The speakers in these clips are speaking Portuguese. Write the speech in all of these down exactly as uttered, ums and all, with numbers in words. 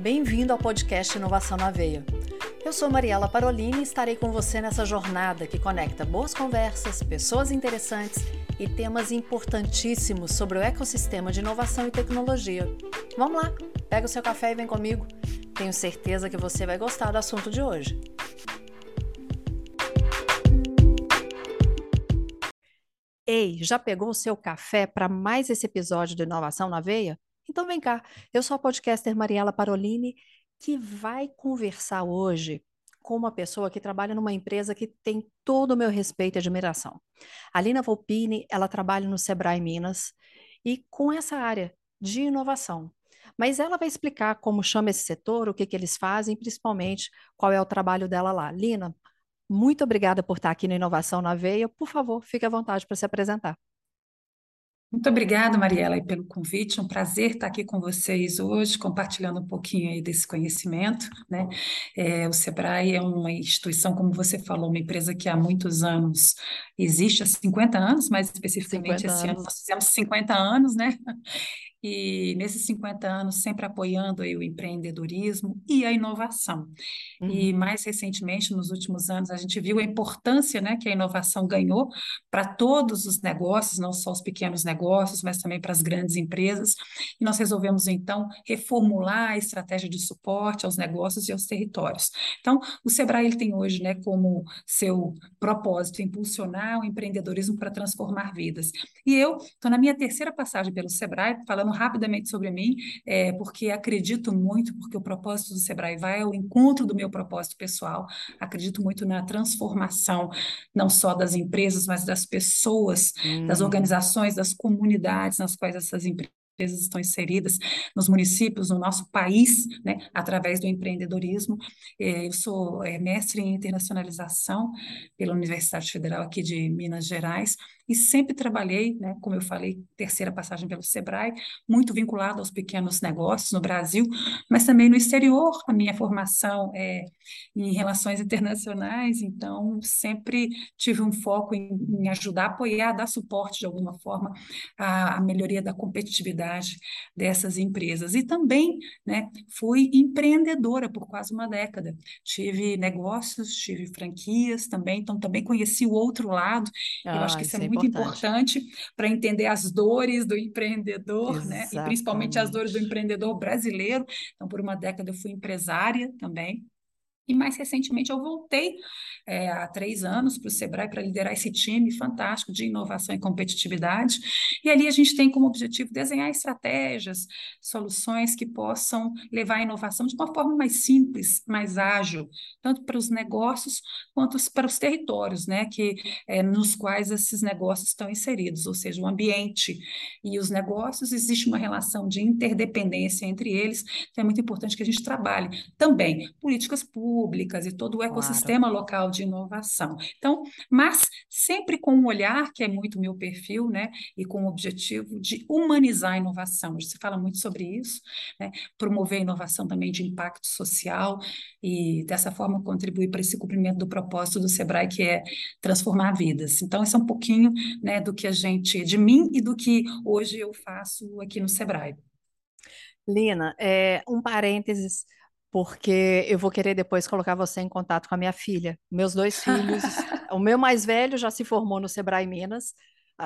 Bem-vindo ao podcast Inovação na Veia. Eu sou Mariela Parolini e estarei com você nessa jornada que conecta boas conversas, pessoas interessantes e temas importantíssimos sobre o ecossistema de inovação e tecnologia. Vamos lá, pega o seu café e vem comigo. Tenho certeza que você vai gostar do assunto de hoje. Ei, já pegou o seu café para mais esse episódio de Inovação na Veia? Então vem cá, eu sou a podcaster Mariela Parolini, que vai conversar hoje com uma pessoa que trabalha numa empresa que tem todo o meu respeito e admiração. A Lina Volpini, ela trabalha no Sebrae Minas e com essa área de inovação. Mas ela vai explicar como chama esse setor, o que, que eles fazem, principalmente qual é o trabalho dela lá. Lina, muito obrigada por estar aqui no Inovação na Veia. Por favor, fique à vontade para se apresentar. Muito obrigada, Mariela, e pelo convite. Um prazer estar aqui com vocês hoje, compartilhando um pouquinho aí desse conhecimento, né? É, o Sebrae é uma instituição, como você falou, uma empresa que há muitos anos existe, há cinquenta anos, mais especificamente esse ano nós fizemos cinquenta anos, né? E nesses cinquenta anos sempre apoiando aí o empreendedorismo e a inovação. Uhum. E mais recentemente, nos últimos anos, a gente viu a importância, né, que a inovação ganhou para todos os negócios, não só os pequenos negócios, mas também para as grandes empresas. E nós resolvemos, então, reformular a estratégia de suporte aos negócios e aos territórios. Então, o Sebrae ele tem hoje, né, como seu propósito impulsionar o empreendedorismo para transformar vidas. E eu estou na minha terceira passagem pelo Sebrae, falando rapidamente sobre mim, é, porque acredito muito, porque o propósito do Sebrae vai ao encontro do meu propósito pessoal, acredito muito na transformação, não só das empresas, mas das pessoas, hum. das organizações, das comunidades nas quais essas empresas estão inseridas, nos municípios, no nosso país, né, através do empreendedorismo. Eu sou mestre em internacionalização pela Universidade Federal aqui de Minas Gerais e sempre trabalhei, né, como eu falei, terceira passagem pelo Sebrae, muito vinculado aos pequenos negócios no Brasil, mas também no exterior. A minha formação é em relações internacionais, então sempre tive um foco em, em ajudar, apoiar, dar suporte de alguma forma à, à melhoria da competitividade dessas empresas. E também, né, fui empreendedora por quase uma década. Tive negócios, tive franquias também, então também conheci o outro lado. Ah, eu acho que isso é, é muito importante, importante para entender as dores do empreendedor, né, e principalmente as dores do empreendedor brasileiro. Então, por uma década eu fui empresária também. E mais recentemente eu voltei é, há três anos para o Sebrae para liderar esse time fantástico de inovação e competitividade. E ali a gente tem como objetivo desenhar estratégias, soluções que possam levar a inovação de uma forma mais simples, mais ágil, tanto para os negócios quanto para os territórios, né, que, é, nos quais esses negócios estão inseridos, ou seja, o ambiente e os negócios, existe uma relação de interdependência entre eles, então é muito importante que a gente trabalhe também políticas públicas, públicas e todo o ecossistema claro. Local de inovação. Então, mas sempre com um olhar, que é muito meu perfil, né, e com o objetivo de humanizar a inovação. Hoje se fala muito sobre isso, né, promover a inovação também de impacto social e dessa forma contribuir para esse cumprimento do propósito do Sebrae, que é transformar vidas. Então, isso é um pouquinho, né, do que a gente, de mim e do que hoje eu faço aqui no Sebrae. Lina, é, um parênteses, porque eu vou querer depois colocar você em contato com a minha filha. Meus dois filhos, o meu mais velho já se formou no Sebrae Minas,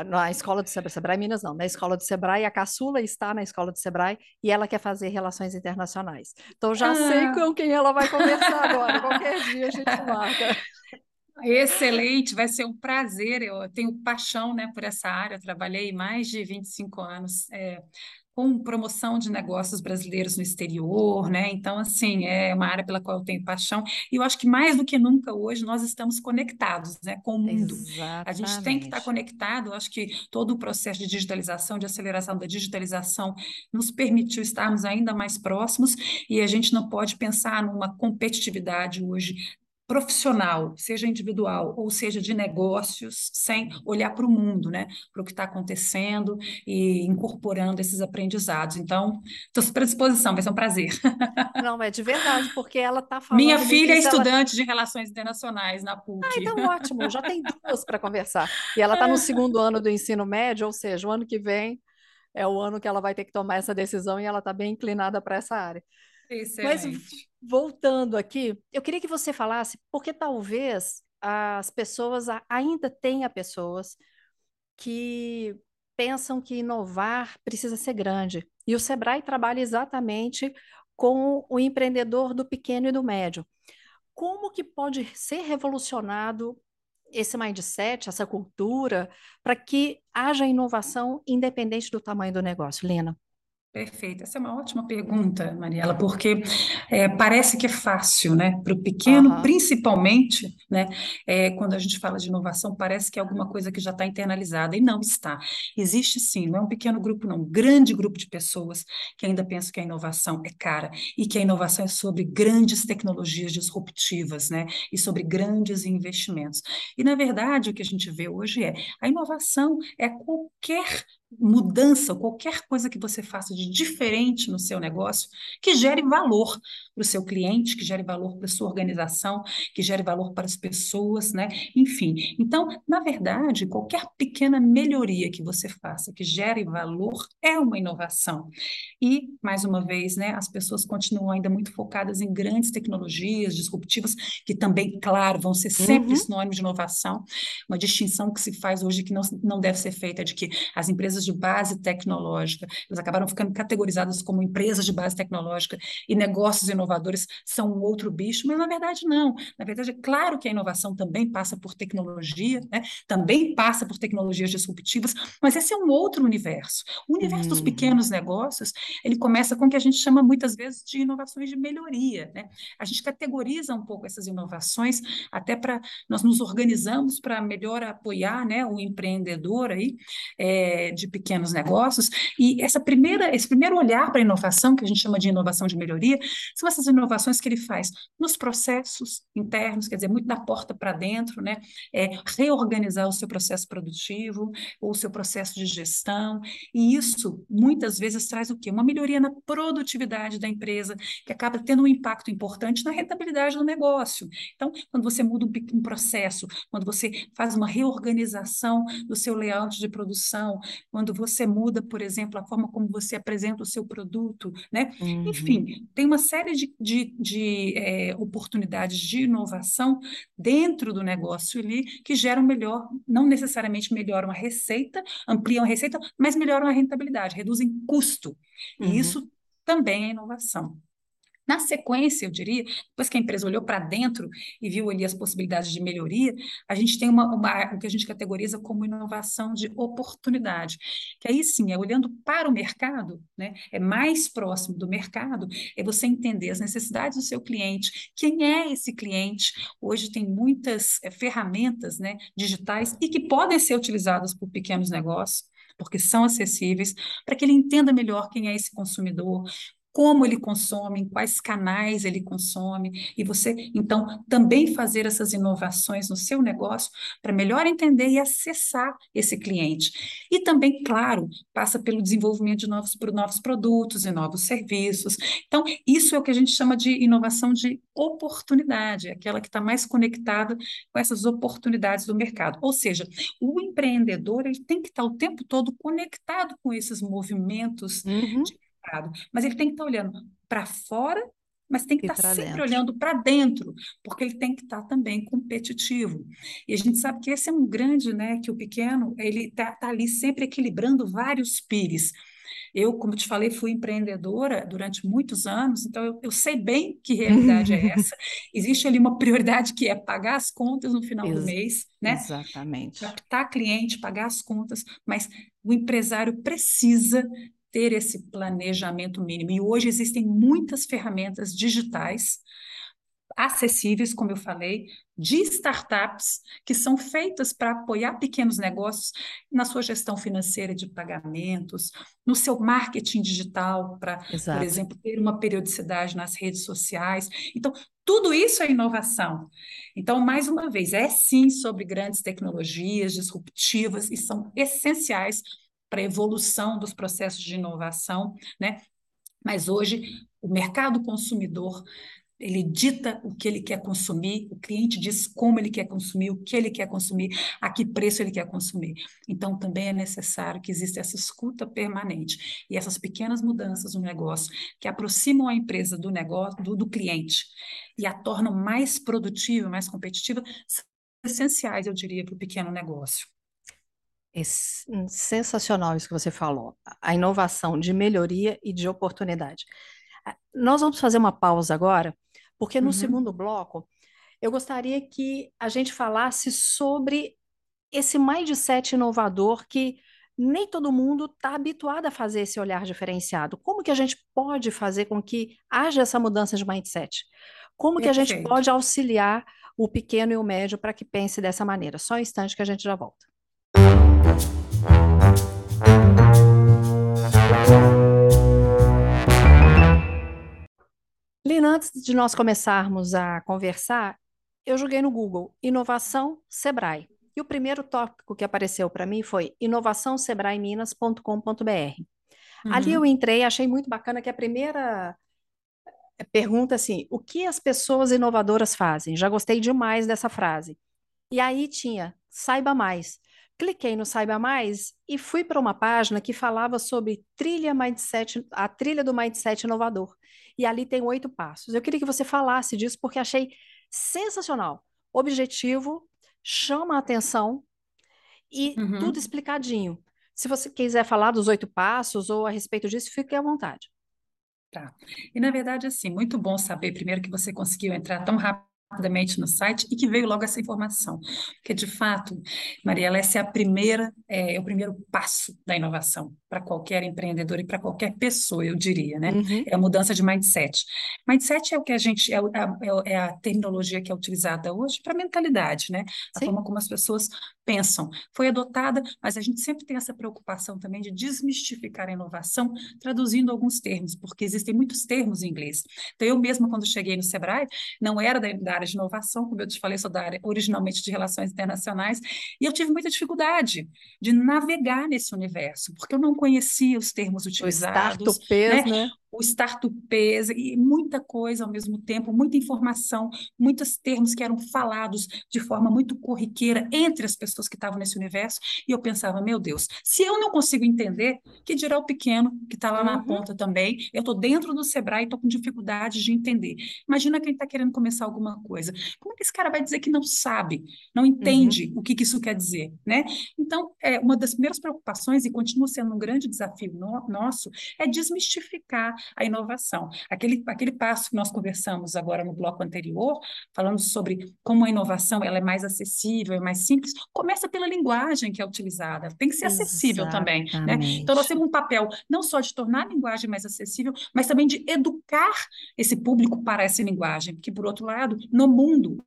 na escola do Sebrae, Sebrae Minas não, na escola do Sebrae, a caçula está na escola do Sebrae e ela quer fazer relações internacionais. Então já ah. sei com quem ela vai conversar agora, qualquer dia a gente marca. Excelente, vai ser um prazer, eu tenho paixão, né, por essa área, eu trabalhei mais de vinte e cinco anos, é... com promoção de negócios brasileiros no exterior, né? Então, assim, é uma área pela qual eu tenho paixão, e eu acho que mais do que nunca hoje nós estamos conectados, né, com o mundo. Exatamente. A gente tem que estar conectado, eu acho que todo o processo de digitalização, de aceleração da digitalização, nos permitiu estarmos ainda mais próximos, e a gente não pode pensar numa competitividade hoje profissional, seja individual ou seja de negócios, sem olhar para o mundo, né, para o que está acontecendo e incorporando esses aprendizados. Então, estou super à disposição, vai ser um prazer. Não, é de verdade, porque ela está falando... Minha filha é estudante ela... de Relações Internacionais na P U C. Ah, então ótimo, já tem duas para conversar. E ela está no segundo ano do ensino médio, ou seja, o ano que vem é o ano que ela vai ter que tomar essa decisão e ela está bem inclinada para essa área. Excelente. Mas voltando aqui, eu queria que você falasse, porque talvez as pessoas, ainda tenha pessoas que pensam que inovar precisa ser grande, e o Sebrae trabalha exatamente com o empreendedor do pequeno e do médio. Como que pode ser revolucionado esse mindset, essa cultura, para que haja inovação independente do tamanho do negócio, Lina? Perfeito, essa é uma ótima pergunta, Mariela, porque é, parece que é fácil, né, para o pequeno, uhum. principalmente, né, é, quando a gente fala de inovação, parece que é alguma coisa que já está internalizada, e não está, existe sim, não é um pequeno grupo não, um grande grupo de pessoas que ainda pensam que a inovação é cara, e que a inovação é sobre grandes tecnologias disruptivas, né, e sobre grandes investimentos, e na verdade o que a gente vê hoje é, a inovação é qualquer mudança, qualquer coisa que você faça de diferente no seu negócio, que gere valor para o seu cliente, que gere valor para a sua organização, que gere valor para as pessoas, né? Enfim, então, na verdade, qualquer pequena melhoria que você faça, que gere valor, é uma inovação. E, mais uma vez, né, as pessoas continuam ainda muito focadas em grandes tecnologias disruptivas, que também, claro, vão ser sempre uhum. sinônimo de inovação. Uma distinção que se faz hoje, que não, não deve ser feita, é de que as empresas de base tecnológica, elas acabaram ficando categorizadas como empresas de base tecnológica e negócios inovadores são um outro bicho, mas na verdade não. Na verdade, é claro que a inovação também passa por tecnologia, né? Também passa por tecnologias disruptivas, mas esse é um outro universo. O universo hum. dos pequenos negócios, ele começa com o que a gente chama muitas vezes de inovações de melhoria, né? A gente categoriza um pouco essas inovações, até para nós nos organizamos para melhor apoiar, né, o empreendedor aí, é, de pequenos negócios, e essa primeira, esse primeiro olhar para a inovação, que a gente chama de inovação de melhoria, são essas inovações que ele faz nos processos internos, quer dizer, muito da porta para dentro, né? É, reorganizar o seu processo produtivo, ou o seu processo de gestão, e isso muitas vezes traz o quê? Uma melhoria na produtividade da empresa, que acaba tendo um impacto importante na rentabilidade do negócio. Então, quando você muda um, um processo, quando você faz uma reorganização do seu layout de produção, quando você muda, por exemplo, a forma como você apresenta o seu produto, né? Uhum. Enfim, tem uma série de, de, de é, oportunidades de inovação dentro do negócio ali que geram melhor, não necessariamente melhoram a receita, ampliam a receita, mas melhoram a rentabilidade, reduzem custo. Uhum. E isso também é inovação. Na sequência, eu diria, depois que a empresa olhou para dentro e viu ali as possibilidades de melhoria, a gente tem uma, uma, o que a gente categoriza como inovação de oportunidade, que aí sim, é olhando para o mercado, né, é mais próximo do mercado, é você entender as necessidades do seu cliente, quem é esse cliente, hoje tem muitas é, ferramentas, né, digitais e que podem ser utilizadas por pequenos negócios, porque são acessíveis, para que ele entenda melhor quem é esse consumidor, como ele consome, em quais canais ele consome, e você, então, também fazer essas inovações no seu negócio para melhor entender e acessar esse cliente. E também, claro, passa pelo desenvolvimento de novos, novos produtos e novos serviços. Então, isso é o que a gente chama de inovação de oportunidade, aquela que está mais conectada com essas oportunidades do mercado. Ou seja, o empreendedor ele tem que estar o tempo todo conectado com esses movimentos uhum. de mas ele tem que estar olhando para fora, mas tem que estar sempre olhando para dentro, porque ele tem que estar também competitivo. E a gente sabe que esse é um grande, né, que o pequeno, ele está tá ali sempre equilibrando vários pires. Eu, como te falei, fui empreendedora durante muitos anos, então eu, eu sei bem que realidade é essa. Existe ali uma prioridade que é pagar as contas no final Ex- do mês, né? Exatamente. Captar cliente, pagar as contas, mas o empresário precisa ter esse planejamento mínimo, e hoje existem muitas ferramentas digitais acessíveis, como eu falei, de startups que são feitas para apoiar pequenos negócios na sua gestão financeira de pagamentos, no seu marketing digital, para, por exemplo, ter uma periodicidade nas redes sociais. Então, tudo isso é inovação. Então, mais uma vez, é sim sobre grandes tecnologias disruptivas e são essenciais para a evolução dos processos de inovação, né? Mas hoje o mercado consumidor, ele dita o que ele quer consumir, o cliente diz como ele quer consumir, o que ele quer consumir, a que preço ele quer consumir. Então, também é necessário que exista essa escuta permanente e essas pequenas mudanças no negócio que aproximam a empresa do negócio, do, do cliente e a tornam mais produtiva, mais competitiva, são essenciais, eu diria, para o pequeno negócio. É sensacional isso que você falou, a inovação de melhoria e de oportunidade. Nós vamos fazer uma pausa agora, porque no uhum. segundo bloco eu gostaria que a gente falasse sobre esse mindset inovador que nem todo mundo está habituado a fazer esse olhar diferenciado. Como que a gente pode fazer com que haja essa mudança de mindset? Como que a gente pode auxiliar o pequeno e o médio para que pense dessa maneira? Só um instante que a gente já volta. Lina, antes de nós começarmos a conversar, eu joguei no Google Inovação Sebrae. E o primeiro tópico que apareceu para mim foi inovação sebrae minas ponto com ponto b r. Uhum. Ali eu entrei e achei muito bacana que a primeira pergunta é assim, o que as pessoas inovadoras fazem? Já gostei demais dessa frase. E aí tinha, saiba mais. Cliquei no Saiba Mais e fui para uma página que falava sobre trilha mindset, a trilha do mindset inovador. E ali tem oito passos. Eu queria que você falasse disso porque achei sensacional. Objetivo, chama a atenção e uhum. tudo explicadinho. Se você quiser falar dos oito passos ou a respeito disso, fique à vontade. Tá. E na verdade, assim, muito bom saber primeiro que você conseguiu entrar tão rápido. rapidamente no site e que veio logo essa informação, porque de fato, Mariela, essa é a primeira, é, é o primeiro passo da inovação para qualquer empreendedor e para qualquer pessoa, eu diria, né? Uhum. É a mudança de mindset. Mindset é o que a gente é, é, é a terminologia que é utilizada hoje para mentalidade, né? A Sim. forma como as pessoas pensam. Foi adotada, mas a gente sempre tem essa preocupação também de desmistificar a inovação, traduzindo alguns termos, porque existem muitos termos em inglês. Então, eu mesma, quando cheguei no Sebrae, não era da, da área de inovação, como eu te falei, sou da área originalmente de relações internacionais, e eu tive muita dificuldade de navegar nesse universo, porque eu não conhecia os termos utilizados. O startupês, né? né? O startupês, e muita coisa ao mesmo tempo, muita informação, muitos termos que eram falados de forma muito corriqueira entre as pessoas que estavam nesse universo, e eu pensava, meu Deus, se eu não consigo entender, que dirá o pequeno que está lá na uhum. ponta também, eu estou dentro do Sebrae e estou com dificuldade de entender. Imagina quem está querendo começar alguma coisa. Como é que esse cara vai dizer que não sabe, não entende uhum. o que, que isso quer dizer, né? Então, é, uma das primeiras preocupações, e continua sendo um grande desafio no, nosso, é desmistificar a inovação. Aquele, aquele passo que nós conversamos agora no bloco anterior, falando sobre como a inovação ela é mais acessível, é mais simples, começa pela linguagem que é utilizada, tem que ser acessível Exatamente. também, né? Então, nós temos um papel não só de tornar a linguagem mais acessível, mas também de educar esse público para essa linguagem, porque, por outro lado, no mundo,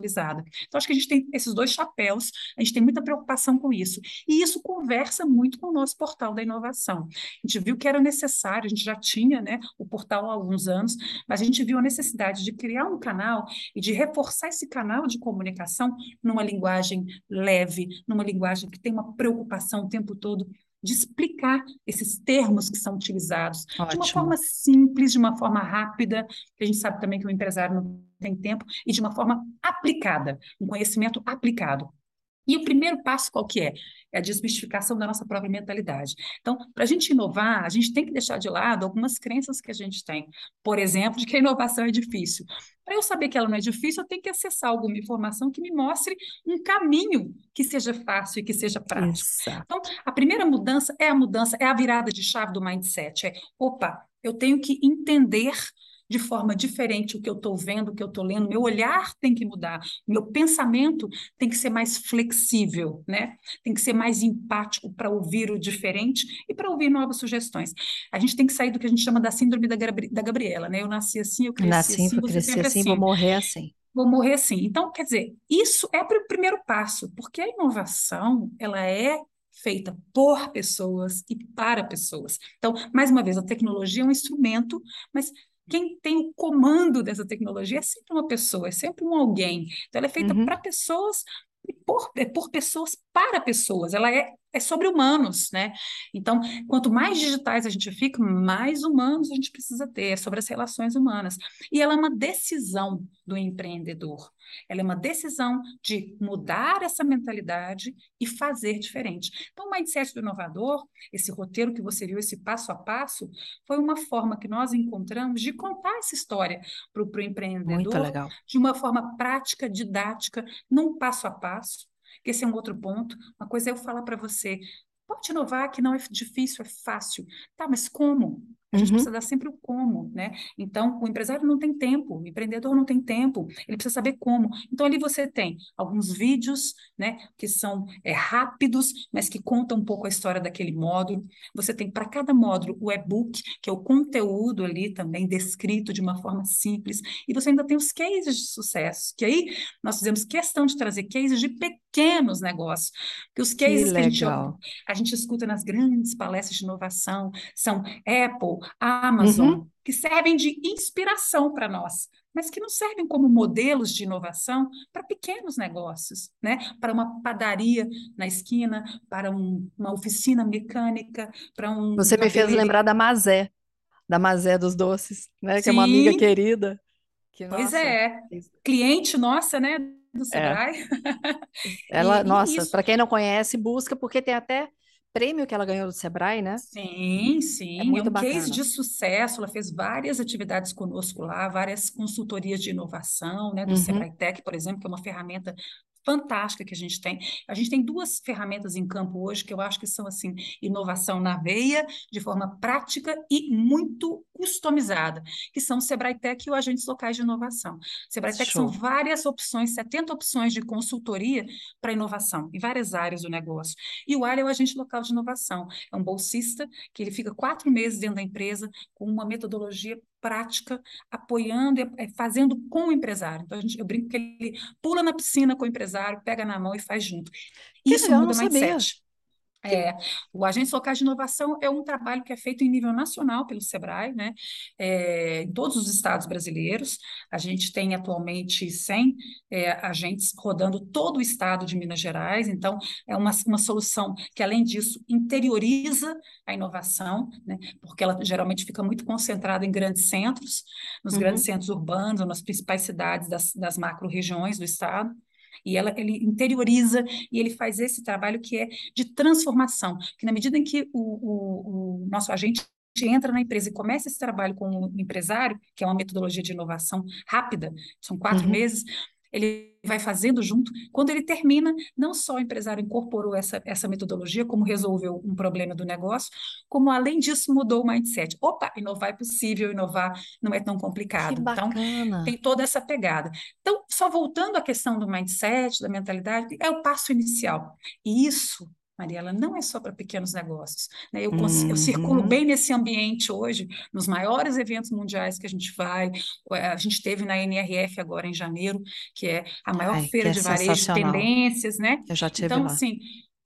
então, acho que a gente tem esses dois chapéus, a gente tem muita preocupação com isso. E isso conversa muito com o nosso portal da inovação. A gente viu que era necessário, a gente já tinha, né, o portal há alguns anos, mas a gente viu a necessidade de criar um canal e de reforçar esse canal de comunicação numa linguagem leve, numa linguagem que tem uma preocupação o tempo todo de explicar esses termos que são utilizados Ótimo. de uma forma simples, de uma forma rápida, que a gente sabe também que o empresário não tem tempo, e de uma forma aplicada, um conhecimento aplicado. E o primeiro passo qual que é? É a desmistificação da nossa própria mentalidade. Então, para a gente inovar, a gente tem que deixar de lado algumas crenças que a gente tem. Por exemplo, de que a inovação é difícil. Para eu saber que ela não é difícil, eu tenho que acessar alguma informação que me mostre um caminho que seja fácil e que seja prático. Exato. Então, a primeira mudança é a mudança, é a virada de chave do mindset. É, opa, eu tenho que entender de forma diferente o que eu estou vendo, o que eu estou lendo, meu olhar tem que mudar, meu pensamento tem que ser mais flexível, né? Tem que ser mais empático para ouvir o diferente e para ouvir novas sugestões. A gente tem que sair do que a gente chama da síndrome da, Gabri da Gabriela, né? Eu nasci assim, eu cresci nasci, assim, eu cresci assim, assim, vou morrer assim. Vou morrer assim. Então, quer dizer, isso é o primeiro passo, porque a inovação, ela é feita por pessoas e para pessoas. Então, mais uma vez, a tecnologia é um instrumento, mas quem tem o comando dessa tecnologia é sempre uma pessoa, é sempre um alguém. Então, ela é feita uhum. para pessoas e por, é por pessoas para pessoas. Ela é, é sobre humanos, né? Então, quanto mais digitais a gente fica, mais humanos a gente precisa ter. É sobre as relações humanas. E ela é uma decisão do empreendedor. Ela é uma decisão de mudar essa mentalidade e fazer diferente. Então, o mindset do inovador, esse roteiro que você viu, esse passo a passo, foi uma forma que nós encontramos de contar essa história para o empreendedor de uma forma prática, didática, num passo a passo, que esse é um outro ponto. Uma coisa é eu falar para você, pode inovar que não é difícil, é fácil. Tá, mas como? A gente uhum. precisa dar sempre o como, né? Então, o empresário não tem tempo, o empreendedor não tem tempo, ele precisa saber como. Então, ali você tem alguns vídeos, né, que são é, rápidos, mas que contam um pouco a história daquele módulo. Você tem para cada módulo o e-book, que é o conteúdo ali também descrito de uma forma simples. E você ainda tem os cases de sucesso, que aí nós fizemos questão de trazer cases de pequenos negócios. Porque os cases que, que a, gente, a gente escuta nas grandes palestras de inovação são Apple, Amazon, uhum. que servem de inspiração para nós, mas que não servem como modelos de inovação para pequenos negócios, né? Para uma padaria na esquina, para um, uma oficina mecânica, para um... Você me fez lembrar da Mazé, da Mazé dos Doces, né? Sim. Que é uma amiga querida. Que, pois nossa, é, cliente nossa, né? Do Sebrae. É. Ela, e, nossa, para quem não conhece, busca, porque tem até... prêmio que ela ganhou do Sebrae, né? Sim, sim. É muito bacana. É um case de sucesso, ela fez várias atividades conosco lá, várias consultorias de inovação, né? Do uhum. Sebrae Tech, por exemplo, que é uma ferramenta fantástica que a gente tem. A gente tem duas ferramentas em campo hoje que eu acho que são, assim, inovação na veia, de forma prática e muito customizada, que são o Sebrae Tech e o Agentes Locais de Inovação. Sebrae Tech são várias opções, setenta opções de consultoria para inovação, em várias áreas do negócio. E o A L é o Agente Local de Inovação. É um bolsista que ele fica quatro meses dentro da empresa com uma metodologia prática, apoiando e fazendo com o empresário. Então, a gente, eu brinco que ele pula na piscina com o empresário, pega na mão e faz junto. Isso muda o mindset. É, o Agentes Locais de Inovação é um trabalho que é feito em nível nacional pelo Sebrae, né? É, em todos os estados brasileiros. A gente tem atualmente cem é, agentes rodando todo o estado de Minas Gerais. Então, é uma, uma solução que, além disso, interioriza a inovação, né? Porque ela geralmente fica muito concentrada em grandes centros, nos uhum. grandes centros urbanos, nas principais cidades das, das macro-regiões do estado. E ela, ele interioriza e ele faz esse trabalho que é de transformação, que na medida em que o, o, o nosso agente entra na empresa e começa esse trabalho com o empresário, que é uma metodologia de inovação rápida, são quatro uhum. meses, ele vai fazendo junto. Quando ele termina, não só o empresário incorporou essa, essa metodologia, como resolveu um problema do negócio, como além disso mudou o mindset. Opa, inovar é possível, inovar não é tão complicado. Que bacana. Então, tem toda essa pegada. Então, só voltando à questão do mindset, da mentalidade, é o passo inicial. E isso, Mariela, não é só para pequenos negócios, né? Eu, cons- uhum. eu circulo bem nesse ambiente hoje, nos maiores eventos mundiais que a gente vai. A gente teve na N R F agora em janeiro, que é a maior Ai, feira de varejo de tendências, né? Eu já tive então, lá. Assim,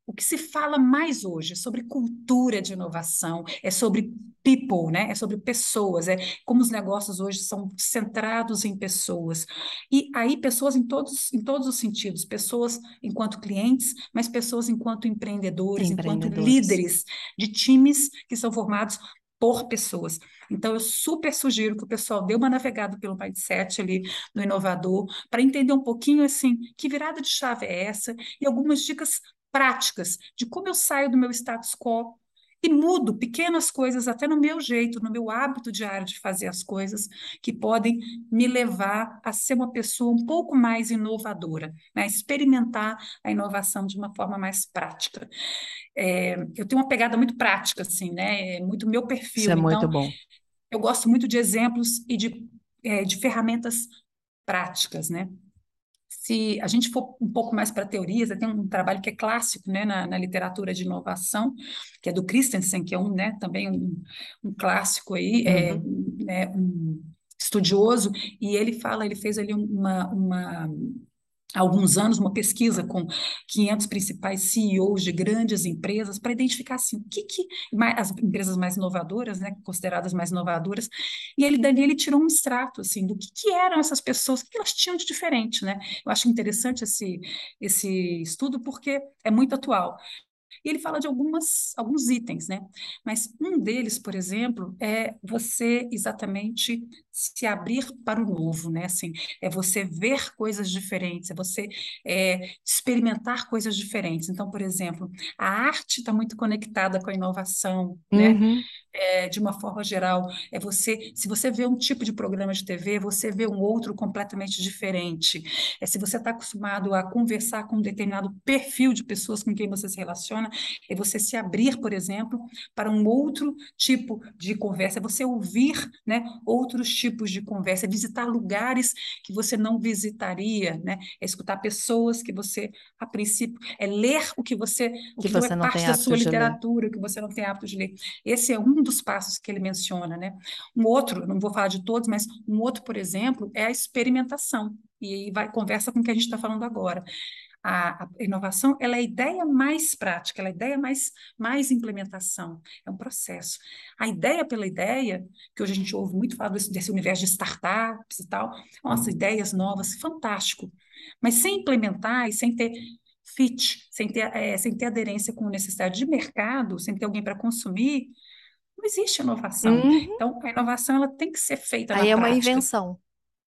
o que se fala mais hoje é sobre cultura de inovação, é sobre people, né? É sobre pessoas, é como os negócios hoje são centrados em pessoas. E aí pessoas em todos, em todos os sentidos, pessoas enquanto clientes, mas pessoas enquanto empreendedores, empreendedores, enquanto líderes de times que são formados por pessoas. Então, eu super sugiro que o pessoal dê uma navegada pelo mindset ali do inovador para entender um pouquinho, assim, que virada de chave é essa e algumas dicas práticas de como eu saio do meu status quo e mudo pequenas coisas até no meu jeito, no meu hábito diário de fazer as coisas, que podem me levar a ser uma pessoa um pouco mais inovadora, né? Experimentar a inovação de uma forma mais prática. É, eu tenho uma pegada muito prática, assim, né? É muito meu perfil. Isso é então, muito bom. Eu gosto muito de exemplos e de é, de ferramentas práticas, né? Se a gente for um pouco mais para teorias, tem um trabalho que é clássico, né, na, na literatura de inovação, que é do Christensen, que é um, né, também um, um clássico aí, uhum. é, né, um estudioso, e ele fala, ele fez ali uma, uma há alguns anos uma pesquisa com quinhentos principais C E Os de grandes empresas para identificar assim, o que, que as empresas mais inovadoras, né, consideradas mais inovadoras, e ele dali ele tirou um extrato assim, do que, que eram essas pessoas, o que, que elas tinham de diferente, né? Eu acho interessante esse, esse estudo porque é muito atual. E ele fala de algumas, alguns itens, né? Mas um deles, por exemplo, é você exatamente se abrir para o novo, né? Assim, é você ver coisas diferentes, é você é, experimentar coisas diferentes. Então, por exemplo, a arte está muito conectada com a inovação, né? Uhum. É, de uma forma geral, é você, se você vê um tipo de programa de T V, você vê um outro completamente diferente. É, se você está acostumado a conversar com um determinado perfil de pessoas com quem você se relaciona, é você se abrir, por exemplo, para um outro tipo de conversa, é você ouvir, né, outros tipos de conversa, é visitar lugares que você não visitaria, né? É escutar pessoas que você, a princípio, é ler o que você, o que, que você não é parte da sua literatura, o que você não tem hábito de ler. Esse é um dos passos que ele menciona, né? Um outro, não vou falar de todos, mas um outro, por exemplo, é a experimentação, e vai, conversa com o que a gente está falando agora. A, a inovação, ela é a ideia mais prática, ela é a ideia mais, mais implementação, é um processo. A ideia pela ideia, que hoje a gente ouve muito falar desse, desse universo de startups e tal, nossa, ideias novas, fantástico, mas sem implementar e sem ter fit, sem ter, é, sem ter aderência com necessidade de mercado, sem ter alguém para consumir, não existe inovação. Uhum. Então, a inovação ela tem que ser feita na prática. Aí é uma invenção.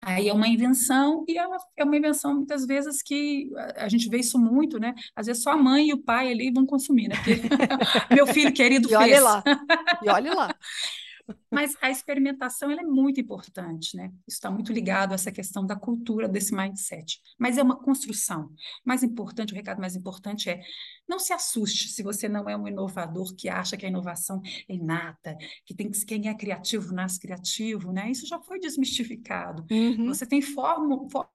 Aí é uma invenção, e ela é uma invenção muitas vezes que a gente vê isso muito, né? Às vezes só a mãe e o pai ali vão consumir, né? Porque meu filho querido fez. E olha lá, e olha lá. Mas a experimentação ela é muito importante, né? Isso está muito ligado a essa questão da cultura, desse mindset. Mas é uma construção. O mais importante, o recado mais importante é não se assuste se você não é um inovador que acha que a inovação é inata, que, tem que quem é criativo nasce criativo, né? Isso já foi desmistificado. Uhum. Você tem forma, forma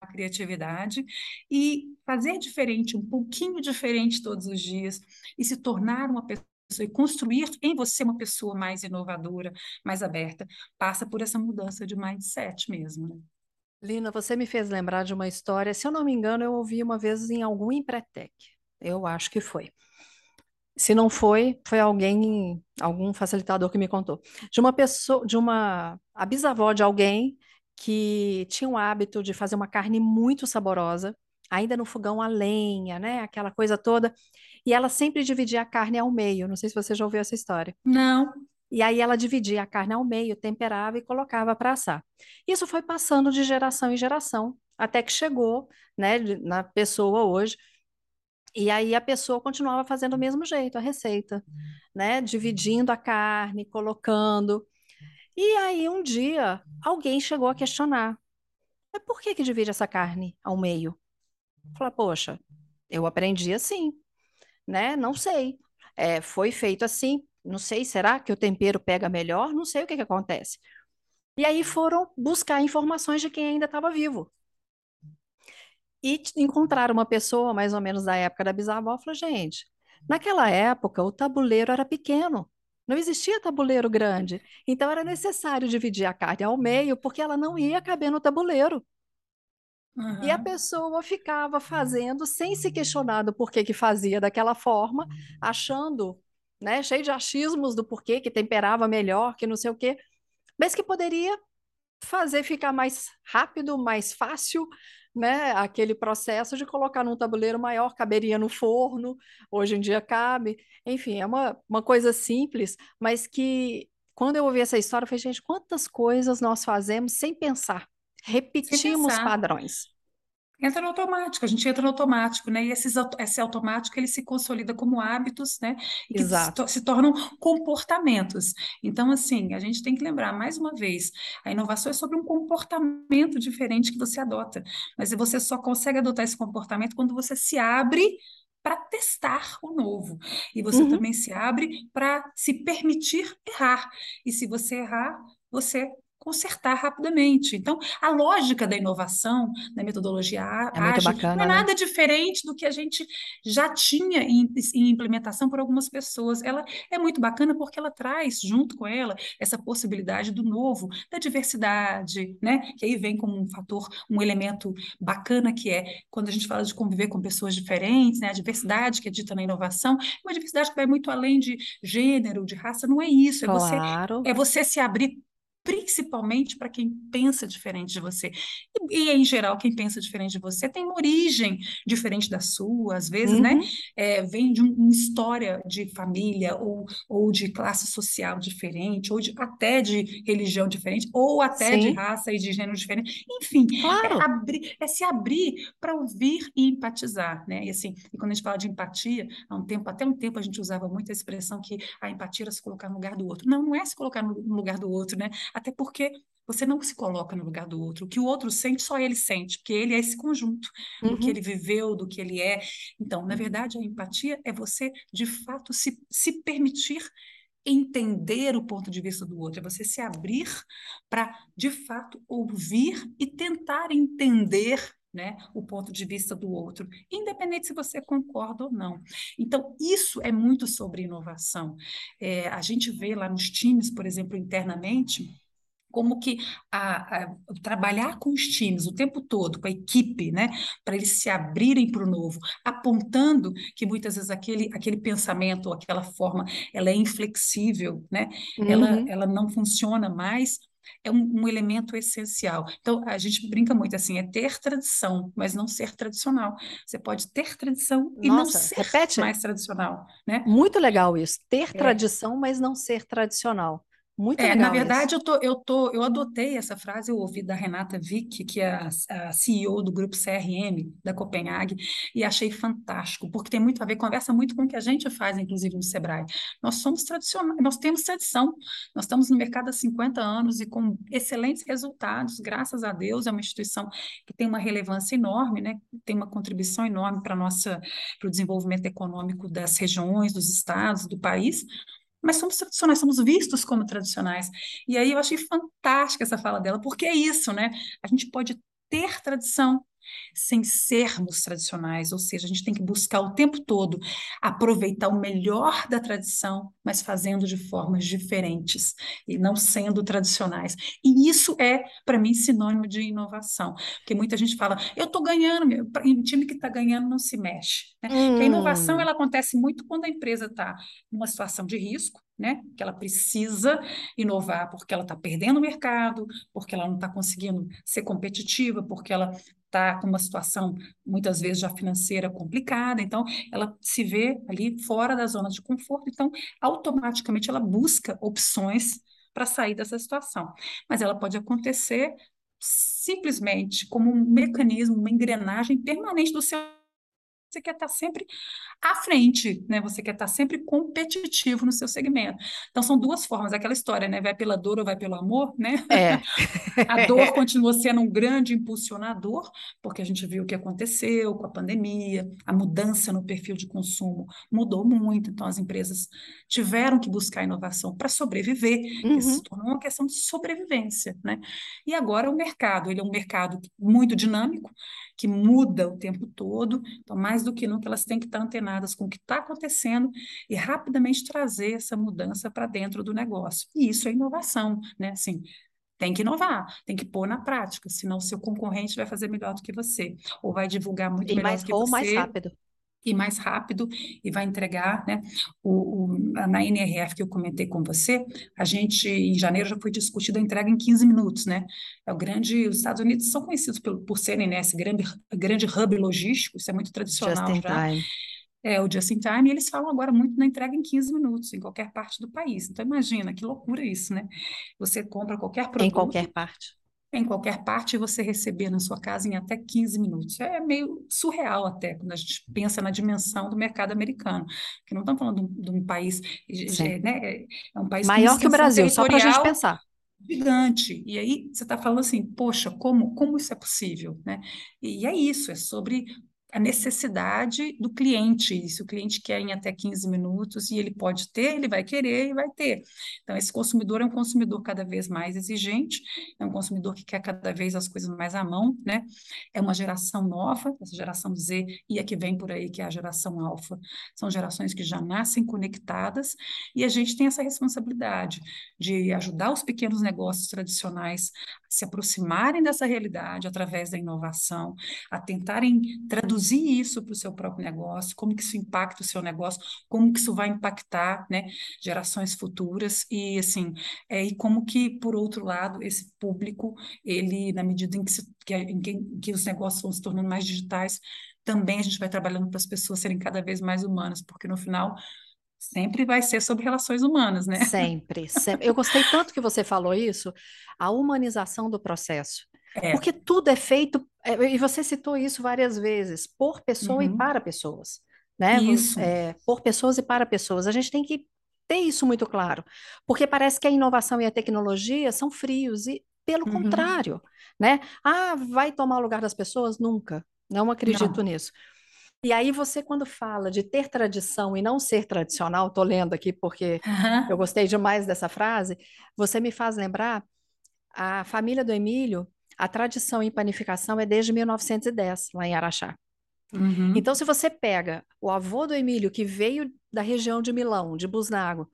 a criatividade e fazer diferente, um pouquinho diferente todos os dias e se tornar uma pessoa e construir em você uma pessoa mais inovadora, mais aberta, passa por essa mudança de mindset mesmo, né? Lina, você me fez lembrar de uma história, se eu não me engano, eu ouvi uma vez em algum Empretec, eu acho que foi. Se não foi, foi alguém, algum facilitador que me contou, de uma pessoa, de uma a bisavó de alguém que tinha o hábito de fazer uma carne muito saborosa, ainda no fogão a lenha, né? Aquela coisa toda. E ela sempre dividia a carne ao meio. Não sei se você já ouviu essa história. Não. E aí ela dividia a carne ao meio, temperava e colocava para assar. Isso foi passando de geração em geração, até que chegou, né, na pessoa hoje. E aí a pessoa continuava fazendo do mesmo jeito a receita, né? Dividindo a carne, colocando. E aí um dia alguém chegou a questionar. Mas por que que divide essa carne ao meio? Falar, poxa, eu aprendi assim, né? Não sei, é, foi feito assim, não sei, será que o tempero pega melhor? Não sei o que que acontece. E aí foram buscar informações de quem ainda estava vivo. E encontraram uma pessoa, mais ou menos da época da bisavó, falou, gente, naquela época o tabuleiro era pequeno, não existia tabuleiro grande, então era necessário dividir a carne ao meio, porque ela não ia caber no tabuleiro. Uhum. E a pessoa ficava fazendo sem se questionar do porquê que fazia daquela forma, achando, né, cheio de achismos do porquê que temperava melhor, que não sei o quê, mas que poderia fazer ficar mais rápido, mais fácil, né, aquele processo de colocar num tabuleiro maior, caberia no forno, hoje em dia cabe, enfim, é uma, uma coisa simples, mas que quando eu ouvi essa história, eu falei, gente, quantas coisas nós fazemos sem pensar? Repetimos padrões. Entra no automático, a gente entra no automático, né? E esses, esse automático, ele se consolida como hábitos, né? E que se, to se tornam comportamentos. Então, assim, a gente tem que lembrar, mais uma vez, a inovação é sobre um comportamento diferente que você adota. Mas você só consegue adotar esse comportamento quando você se abre para testar o novo. E você uhum. também se abre para se permitir errar. E se você errar, você consertar rapidamente. Então, a lógica da inovação, da metodologia é ágil, muito bacana, não é nada né? diferente do que a gente já tinha em, em implementação por algumas pessoas. Ela é muito bacana porque ela traz, junto com ela, essa possibilidade do novo, da diversidade, né? Que aí vem como um fator, um elemento bacana que é, quando a gente fala de conviver com pessoas diferentes, né? A diversidade que é dita na inovação, uma diversidade que vai muito além de gênero, de raça, não é isso, é, claro. você, é você se abrir principalmente para quem pensa diferente de você. E, e, em geral, quem pensa diferente de você tem uma origem diferente da sua, às vezes, uhum. né? É, vem de um, uma história de família, ou, ou de classe social diferente, ou de, até de religião diferente, ou até Sim. de raça e de gênero diferente. Enfim, claro. é, abrir, é se abrir para ouvir e empatizar, né? E, assim, e quando a gente fala de empatia, há um tempo, até um tempo a gente usava muito a expressão que a empatia era se colocar no lugar do outro. Não, não é se colocar no lugar do outro, né? Até porque você não se coloca no lugar do outro. O que o outro sente, só ele sente, porque ele é esse conjunto uhum. do que ele viveu, do que ele é. Então, na verdade, a empatia é você, de fato, se, se permitir entender o ponto de vista do outro. É você se abrir para, de fato, ouvir e tentar entender, né, o ponto de vista do outro, independente se você concorda ou não. Então, isso é muito sobre inovação. É, a gente vê lá nos times, por exemplo, internamente, como que a, a, trabalhar com os times o tempo todo, com a equipe, né, para eles se abrirem para o novo, apontando que muitas vezes aquele, aquele pensamento, ou aquela forma, ela é inflexível, né? Uhum. ela, ela não funciona mais, é um, um elemento essencial. Então, a gente brinca muito assim, é ter tradição, mas não ser tradicional. Você pode ter tradição e Nossa, não ser repete. mais tradicional, né? Muito legal isso, ter é. tradição, mas não ser tradicional. Muito é, legal. Na verdade, eu, tô, eu, tô, eu adotei essa frase, eu ouvi da Renata Vick, que é a, a C E O do Grupo C R M da Copenhague, e achei fantástico, porque tem muito a ver, conversa muito com o que a gente faz, inclusive, no Sebrae. Nós somos tradicionais, nós temos tradição, nós estamos no mercado há cinquenta anos e com excelentes resultados, graças a Deus, é uma instituição que tem uma relevância enorme, né? Tem uma contribuição enorme para o desenvolvimento econômico das regiões, dos estados, do país, mas somos tradicionais, somos vistos como tradicionais. E aí eu achei fantástica essa fala dela, porque é isso, né? A gente pode ter tradição sem sermos tradicionais, ou seja, a gente tem que buscar o tempo todo aproveitar o melhor da tradição, mas fazendo de formas diferentes e não sendo tradicionais. E isso é, para mim, sinônimo de inovação, porque muita gente fala, eu estou ganhando, o time que está ganhando não se mexe, né? Hum. Porque a inovação ela acontece muito quando a empresa está numa situação de risco, né? Que ela precisa inovar porque ela está perdendo o mercado, porque ela não está conseguindo ser competitiva, porque ela está com uma situação, muitas vezes, já financeira complicada, então ela se vê ali fora da zona de conforto, então automaticamente ela busca opções para sair dessa situação. Mas ela pode acontecer simplesmente como um mecanismo, uma engrenagem permanente do seu... Você quer estar sempre à frente, né? Você quer estar sempre competitivo no seu segmento. Então, são duas formas. Aquela história, né? Vai pela dor ou vai pelo amor, né? É. A dor continua sendo um grande impulsionador, porque a gente viu o que aconteceu com a pandemia, a mudança no perfil de consumo mudou muito. Então, as empresas tiveram que buscar inovação para sobreviver. Uhum. Isso se tornou uma questão de sobrevivência, né? E agora o mercado. Ele é um mercado muito dinâmico, que muda o tempo todo. Então, mais do que nunca, elas têm que estar antenadas com o que está acontecendo e rapidamente trazer essa mudança para dentro do negócio. E isso é inovação, né? Assim, tem que inovar, tem que pôr na prática, senão o seu concorrente vai fazer melhor do que você, ou vai divulgar muito melhor mais, do que ou você. Ou mais rápido. E mais rápido, e vai entregar, né? O, o, na N R F que eu comentei com você, a gente, em janeiro, já foi discutida a entrega em quinze minutos, né? É o grande, os Estados Unidos são conhecidos por, por serem, né, esse grande, grande hub logístico, isso é muito tradicional Just in já. Time. É, o Just in Time, e eles falam agora muito na entrega em quinze minutos, em qualquer parte do país. Então, imagina, que loucura isso, né? Você compra qualquer produto... Em qualquer parte. Em qualquer parte, você receber na sua casa em até quinze minutos. É meio surreal até, quando a gente pensa na dimensão do mercado americano, que não estamos falando de um, de um país... Né? É um país maior que o Brasil, só para a gente pensar. Gigante. E aí você está falando assim, poxa, como, como isso é possível, né? E é isso, é sobre a necessidade do cliente, se o cliente quer em até quinze minutos e ele pode ter, ele vai querer e vai ter. Então, esse consumidor é um consumidor cada vez mais exigente, é um consumidor que quer cada vez as coisas mais à mão, né? É uma geração nova, essa geração Z e a que vem por aí, que é a geração alfa, são gerações que já nascem conectadas e a gente tem essa responsabilidade de ajudar os pequenos negócios tradicionais a se aproximarem dessa realidade através da inovação, a tentarem traduzir Produzir isso para o seu próprio negócio, como que isso impacta o seu negócio, como que isso vai impactar, né, gerações futuras e assim, é, e como que, por outro lado, esse público, ele, na medida em que, se, que, em que, que os negócios vão se tornando mais digitais, também a gente vai trabalhando para as pessoas serem cada vez mais humanas, porque no final sempre vai ser sobre relações humanas, né? Sempre, sempre. Eu gostei tanto que você falou isso, a humanização do processo. É. Porque tudo é feito, e você citou isso várias vezes, por pessoa uhum. e para pessoas, né? Isso. É, por pessoas e para pessoas. A gente tem que ter isso muito claro, porque parece que a inovação e a tecnologia são frios, e pelo uhum. contrário, né? Ah, vai tomar o lugar das pessoas? Nunca, não acredito não. nisso. E aí você, quando fala de ter tradição e não ser tradicional, estou lendo aqui porque uhum. eu gostei demais dessa frase, você me faz lembrar a família do Emílio. A tradição em panificação é desde mil novecentos e dez, lá em Araxá. Uhum. Então, se você pega o avô do Emílio, que veio da região de Milão, de Busnago,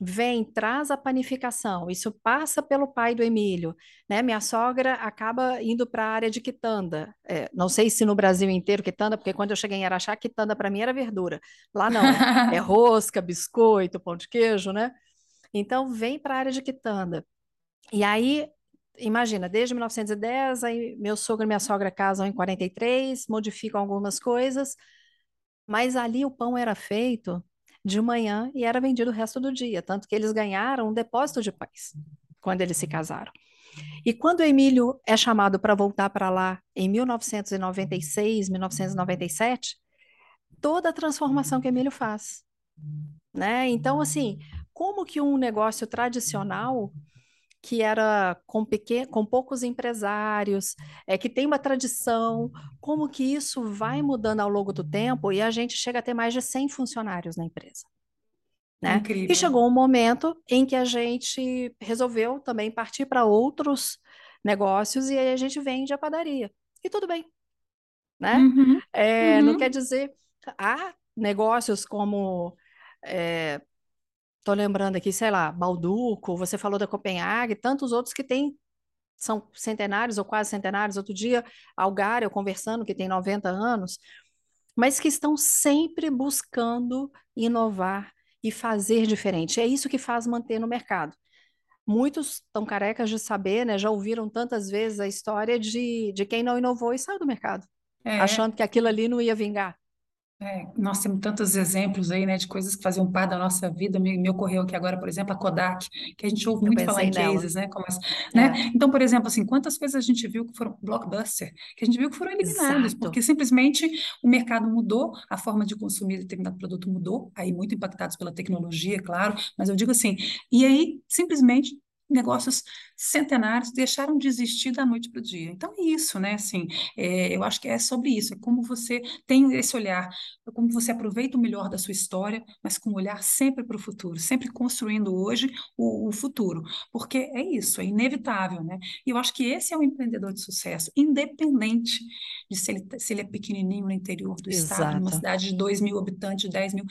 vem, traz a panificação, isso passa pelo pai do Emílio, né? Minha sogra acaba indo para a área de quitanda, é, não sei se no Brasil inteiro quitanda, porque quando eu cheguei em Araxá, quitanda para mim era verdura, lá não, é, é rosca, biscoito, pão de queijo, né? Então, vem para a área de quitanda. E aí... Imagina, desde mil novecentos e dez, aí meu sogro e minha sogra casam em quarenta e três, modificam algumas coisas, mas ali o pão era feito de manhã e era vendido o resto do dia, tanto que eles ganharam um depósito de pães quando eles se casaram. E quando o Emílio é chamado para voltar para lá em mil novecentos e noventa e seis, mil novecentos e noventa e sete, toda a transformação que o Emílio faz, né? Então, assim, como que um negócio tradicional... que era com, pequeno, com poucos empresários, é, que tem uma tradição, como que isso vai mudando ao longo do tempo e a gente chega a ter mais de cem funcionários na empresa. Né? Incrível. E chegou um momento em que a gente resolveu também partir para outros negócios e aí a gente vende a padaria. E tudo bem. Né? Uhum. É, uhum. Não quer dizer... Há negócios como... É, Estou lembrando aqui, sei lá, Balduco, você falou da Copenhague, tantos outros que tem, são centenários ou quase centenários. Outro dia, Algária, eu conversando, que tem noventa anos, mas que estão sempre buscando inovar e fazer diferente. É isso que faz manter no mercado. Muitos estão carecas de saber, né? Já ouviram tantas vezes a história de, de quem não inovou e saiu do mercado, é. achando que aquilo ali não ia vingar. É, nós temos tantos exemplos aí, né, de coisas que faziam parte da nossa vida. Me, me ocorreu aqui agora, por exemplo, a Kodak, que a gente ouve muito falar em cases, né, como essa, é. né? Então, por exemplo, assim, quantas coisas a gente viu que foram Blockbuster, que a gente viu que foram eliminadas, Exato. porque simplesmente o mercado mudou, a forma de consumir determinado produto mudou, aí muito impactados pela tecnologia, claro, mas eu digo assim, e aí simplesmente negócios centenários deixaram de existir da noite para o dia. Então é isso, né? Assim, é, eu acho que é sobre isso, é como você tem esse olhar, é como você aproveita o melhor da sua história, mas com um olhar sempre para o futuro, sempre construindo hoje o, o futuro, porque é isso, é inevitável, né? E eu acho que esse é o empreendedor de sucesso, independente de se ele, se ele é pequenininho no interior do Exato. estado, numa cidade de dois mil habitantes, dez mil...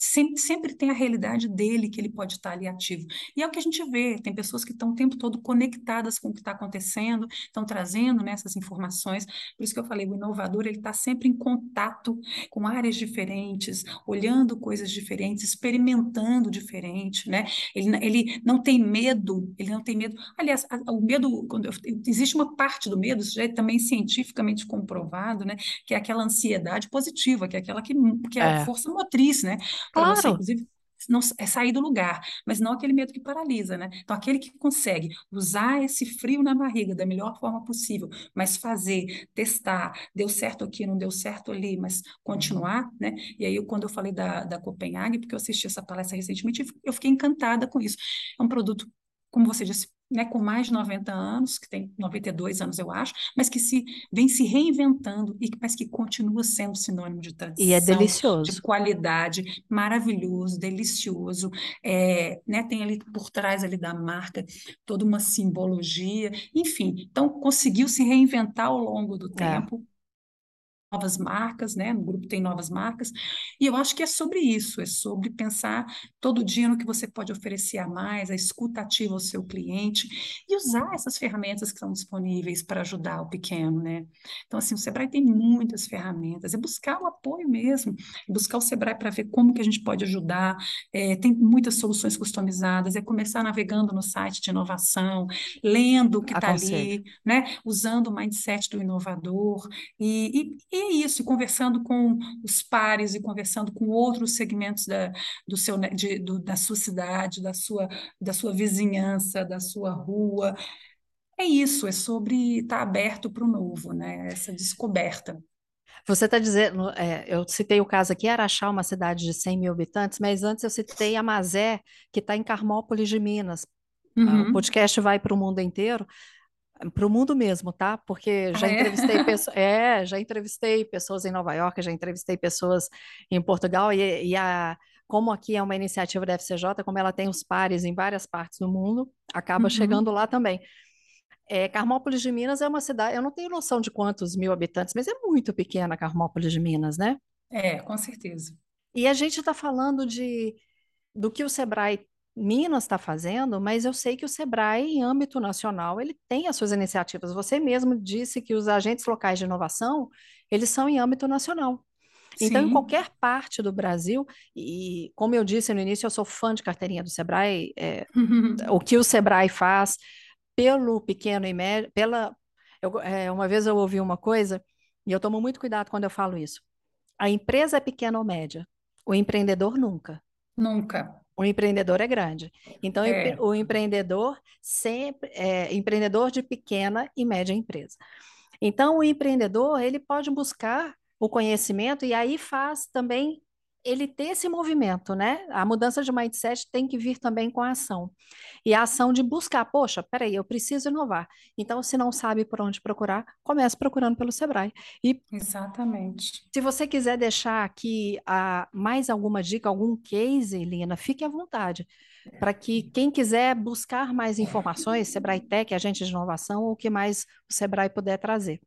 Sempre, sempre tem a realidade dele que ele pode estar ali ativo. E é o que a gente vê, tem pessoas que estão o tempo todo conectadas com o que está acontecendo, estão trazendo, né, essas informações, por isso que eu falei, o inovador, ele está sempre em contato com áreas diferentes, olhando coisas diferentes, experimentando diferente, né? Ele, ele não tem medo, ele não tem medo, aliás, a, o medo, quando eu, existe uma parte do medo, isso já é também cientificamente comprovado, né, que é aquela ansiedade positiva, que é aquela que, que é a é. força motriz, né? Claro. Você, inclusive, não, é sair do lugar, mas não aquele medo que paralisa, né? Então, aquele que consegue usar esse frio na barriga da melhor forma possível, mas fazer, testar, deu certo aqui, não deu certo ali, mas continuar, né? E aí, quando eu falei da, da Copenhague, porque eu assisti essa palestra recentemente, eu fiquei encantada com isso. É um produto como você disse, né, com mais de noventa anos, que tem noventa e dois anos, eu acho, mas que se vem se reinventando e que, mas que continua sendo sinônimo de tradição. E é delicioso. De qualidade, maravilhoso, delicioso. É, né, tem ali por trás ali da marca toda uma simbologia, enfim. Então, conseguiu se reinventar ao longo do tempo. É. Novas marcas, né? No grupo tem novas marcas, e eu acho que é sobre isso, é sobre pensar todo dia no que você pode oferecer a mais, a escuta ativa ao seu cliente, e usar essas ferramentas que estão disponíveis para ajudar o pequeno, né? Então, assim, o Sebrae tem muitas ferramentas, é buscar o apoio mesmo, é buscar o Sebrae para ver como que a gente pode ajudar, é, tem muitas soluções customizadas, é começar navegando no site de inovação, lendo o que está ali, né? Usando o mindset do inovador, e, e E é isso, conversando com os pares e conversando com outros segmentos da, do seu, de, do, da sua cidade, da sua, da sua vizinhança, da sua rua. É isso, é sobre estar aberto para o novo, né? Essa descoberta. Você está dizendo, é, eu citei o caso aqui, Araxá, uma cidade de cem mil habitantes, mas antes eu citei a Mazé, que está em Carmópolis de Minas. Uhum. O podcast vai para o mundo inteiro. Para o mundo mesmo, tá? Porque já, ah, entrevistei é? pessoas, é, já entrevistei pessoas em Nova York, já entrevistei pessoas em Portugal, e, e a, como aqui é uma iniciativa da F C J, como ela tem os pares em várias partes do mundo, acaba uhum. chegando lá também. É, Carmópolis de Minas é uma cidade, eu não tenho noção de quantos mil habitantes, mas é muito pequena Carmópolis de Minas, né? É, com certeza. E a gente está falando de, do que o Sebrae Minas está fazendo, mas eu sei que o Sebrae, em âmbito nacional, ele tem as suas iniciativas. Você mesmo disse que os agentes locais de inovação, eles são em âmbito nacional. Sim. Então, em qualquer parte do Brasil, e como eu disse no início, eu sou fã de carteirinha do Sebrae, é, uhum. o que o Sebrae faz pelo pequeno e médio, pela, eu, é, uma vez eu ouvi uma coisa, e eu tomo muito cuidado quando eu falo isso. A empresa é pequena ou média, o empreendedor nunca. Nunca. O empreendedor é grande. Então, é. o empreendedor sempre é empreendedor de pequena e média empresa. Então, o empreendedor, ele pode buscar o conhecimento e aí faz também ele ter esse movimento, né? A mudança de mindset tem que vir também com a ação. E a ação de buscar, poxa, peraí, eu preciso inovar. Então, se não sabe por onde procurar, comece procurando pelo Sebrae. E, exatamente. Se você quiser deixar aqui a, mais alguma dica, algum case, Lina, fique à vontade, para que quem quiser buscar mais informações, Sebrae Tech, agente de inovação, ou o que mais o Sebrae puder trazer.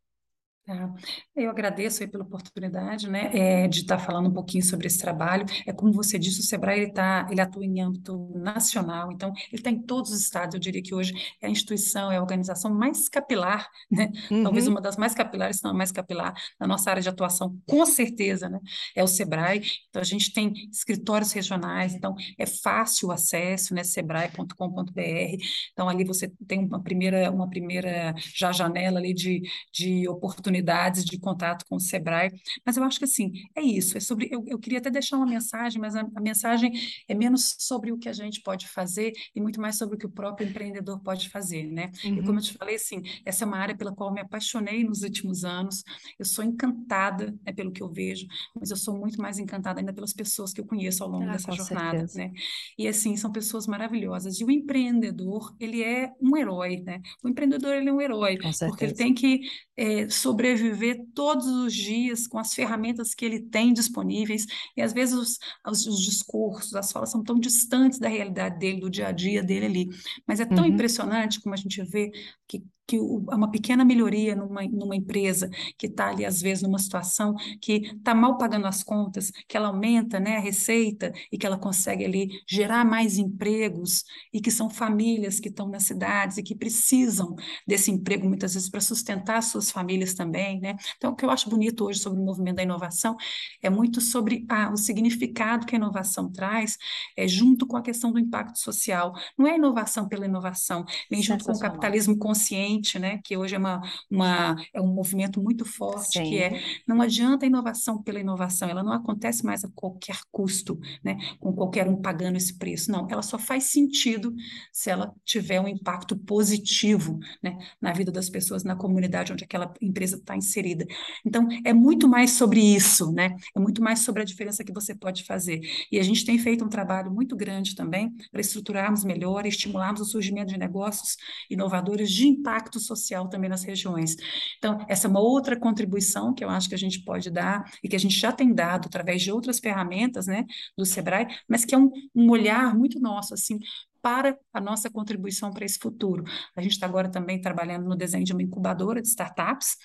Eu agradeço aí pela oportunidade, né, é, de estar falando um pouquinho sobre esse trabalho. É como você disse, o Sebrae ele tá, ele atua em âmbito nacional, então ele está em todos os estados. Eu diria que hoje é a instituição, é a organização mais capilar, né? Uhum. Talvez uma das mais capilares, se não a mais capilar, na nossa área de atuação, com certeza, né? É o Sebrae. Então a gente tem escritórios regionais, então é fácil o acesso, né? sebrae ponto com ponto b r. Então ali você tem uma primeira, uma primeira já janela ali de, de oportunidade, oportunidades de contato com o Sebrae. Mas eu acho que assim, é isso, é sobre, eu, eu queria até deixar uma mensagem, mas a, a mensagem é menos sobre o que a gente pode fazer e muito mais sobre o que o próprio empreendedor pode fazer, né? Uhum. E como eu te falei, assim, essa é uma área pela qual eu me apaixonei nos últimos anos, eu sou encantada, né, pelo que eu vejo, mas eu sou muito mais encantada ainda pelas pessoas que eu conheço ao longo ah, dessa jornada, certeza. Né? E assim, são pessoas maravilhosas, e o empreendedor, ele é um herói, né? O empreendedor, ele é um herói, com porque ele tem que é, sobre sobreviver todos os dias com as ferramentas que ele tem disponíveis, e às vezes os, os, os discursos, as falas são tão distantes da realidade dele, do dia a dia dele ali, mas é tão uhum. impressionante como a gente vê que que uma pequena melhoria numa, numa empresa que está ali, às vezes, numa situação que está mal pagando as contas, que ela aumenta, né, a receita e que ela consegue ali gerar mais empregos, e que são famílias que estão nas cidades e que precisam desse emprego, muitas vezes, para sustentar suas famílias também, né? Então, o que eu acho bonito hoje sobre o movimento da inovação é muito sobre ah, o significado que a inovação traz, é, junto com a questão do impacto social. Não é inovação pela inovação, nem junto com o capitalismo consciente, gente, né, que hoje é, uma, uma, é um movimento muito forte, Sim. que é, não adianta a inovação pela inovação, ela não acontece mais a qualquer custo, né, com qualquer um pagando esse preço, não, ela só faz sentido se ela tiver um impacto positivo, né, na vida das pessoas, na comunidade onde aquela empresa está inserida. Então, é muito mais sobre isso, né, é muito mais sobre a diferença que você pode fazer, e a gente tem feito um trabalho muito grande também para estruturarmos melhor e estimularmos o surgimento de negócios inovadores de impacto social também nas regiões. Então, essa é uma outra contribuição que eu acho que a gente pode dar e que a gente já tem dado através de outras ferramentas, né, do Sebrae, mas que é um, um olhar muito nosso, assim, para a nossa contribuição para esse futuro. A gente está agora também trabalhando no desenho de uma incubadora de startups.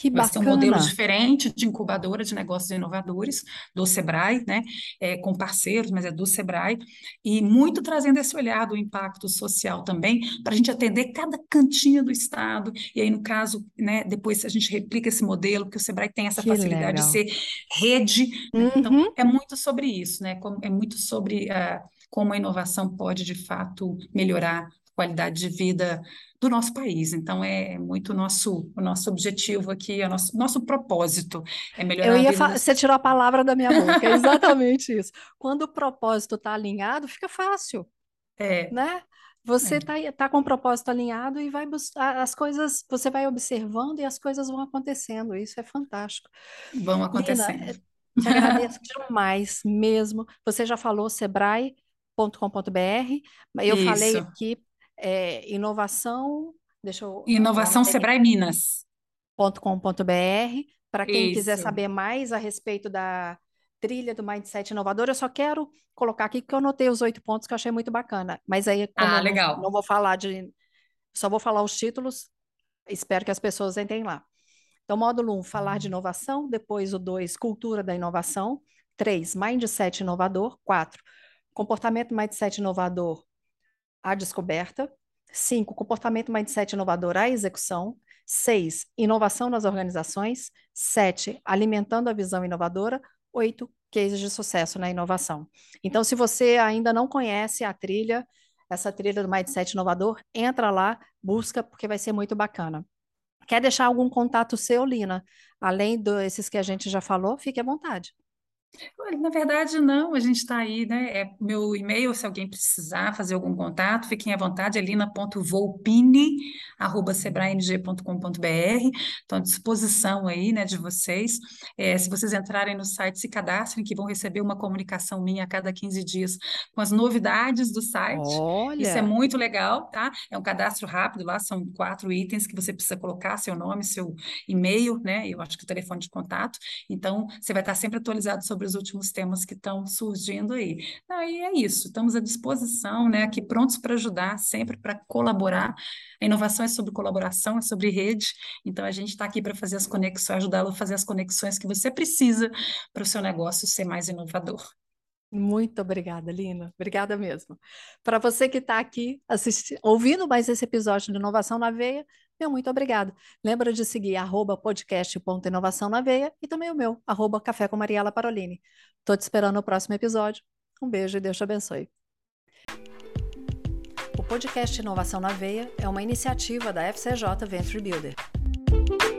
Que bacana. Vai ser um modelo diferente de incubadora de negócios inovadores do Sebrae, né? É, com parceiros, mas é do Sebrae, e muito trazendo esse olhar do impacto social também, para a gente atender cada cantinho do estado, e aí no caso, né, depois a gente replica esse modelo, porque o Sebrae tem essa que facilidade legal. de ser rede, uhum. né? Então é muito sobre isso, né? É muito sobre uh, como a inovação pode de fato melhorar qualidade de vida do nosso país. Então, é muito nosso, o nosso objetivo aqui, é nosso, nosso propósito é melhorar Eu ia a vida. Fa- você tirou a palavra da minha boca, é exatamente isso. Quando o propósito está alinhado, fica fácil, é. né? Você está é. tá com o propósito alinhado e vai buscar as coisas, você vai observando e as coisas vão acontecendo, isso é fantástico. Vão acontecendo. Lina, te agradeço demais mesmo. Você já falou sebrae ponto com ponto b r, eu isso. falei aqui É, inovação, deixa eu... Inovação Sebrae Minas. .com.br, para quem Isso. quiser saber mais a respeito da trilha do Mindset Inovador, eu só quero colocar aqui que eu anotei os oito pontos que eu achei muito bacana, mas aí como ah, eu legal. Não, não vou falar de... Só vou falar os títulos, espero que as pessoas entrem lá. Então, módulo um, um, falar de inovação, depois o dois, cultura da inovação, três, Mindset Inovador, quatro, comportamento Mindset Inovador, a descoberta, cinco, comportamento mindset inovador à execução, seis, inovação nas organizações, sete, alimentando a visão inovadora, oito, cases de sucesso na inovação. Então, se você ainda não conhece a trilha, essa trilha do Mindset Inovador, entra lá, busca, porque vai ser muito bacana. Quer deixar algum contato seu, Lina? Além desses que a gente já falou, fique à vontade. Na verdade, não, a gente está aí, né? É meu e-mail, se alguém precisar fazer algum contato, fiquem à vontade, é lina ponto volpini arroba sebrae n g ponto com ponto b r. Estou à disposição aí, né, de vocês. É, se vocês entrarem no site, se cadastrem, que vão receber uma comunicação minha a cada quinze dias com as novidades do site. Olha. Isso é muito legal, tá? É um cadastro rápido lá, são quatro itens que você precisa colocar, seu nome, seu e-mail, né? Eu acho que o telefone de contato. Então, você vai estar sempre atualizado sobre os últimos temas que estão surgindo aí. Aí é isso, estamos à disposição, né, aqui prontos para ajudar, sempre para colaborar. A inovação é sobre colaboração, é sobre rede, então a gente está aqui para fazer as conexões, ajudá-lo a fazer as conexões que você precisa para o seu negócio ser mais inovador. Muito obrigada, Lina. Obrigada mesmo. Para você que está aqui assistindo, ouvindo mais esse episódio de Inovação na Veia, meu muito obrigada. Lembra de seguir arroba podcast.inovação na veia e também o meu, arroba café com Mariela Parolini. Estou te esperando no próximo episódio. Um beijo e Deus te abençoe. O podcast Inovação na Veia é uma iniciativa da F C J Venture Builder.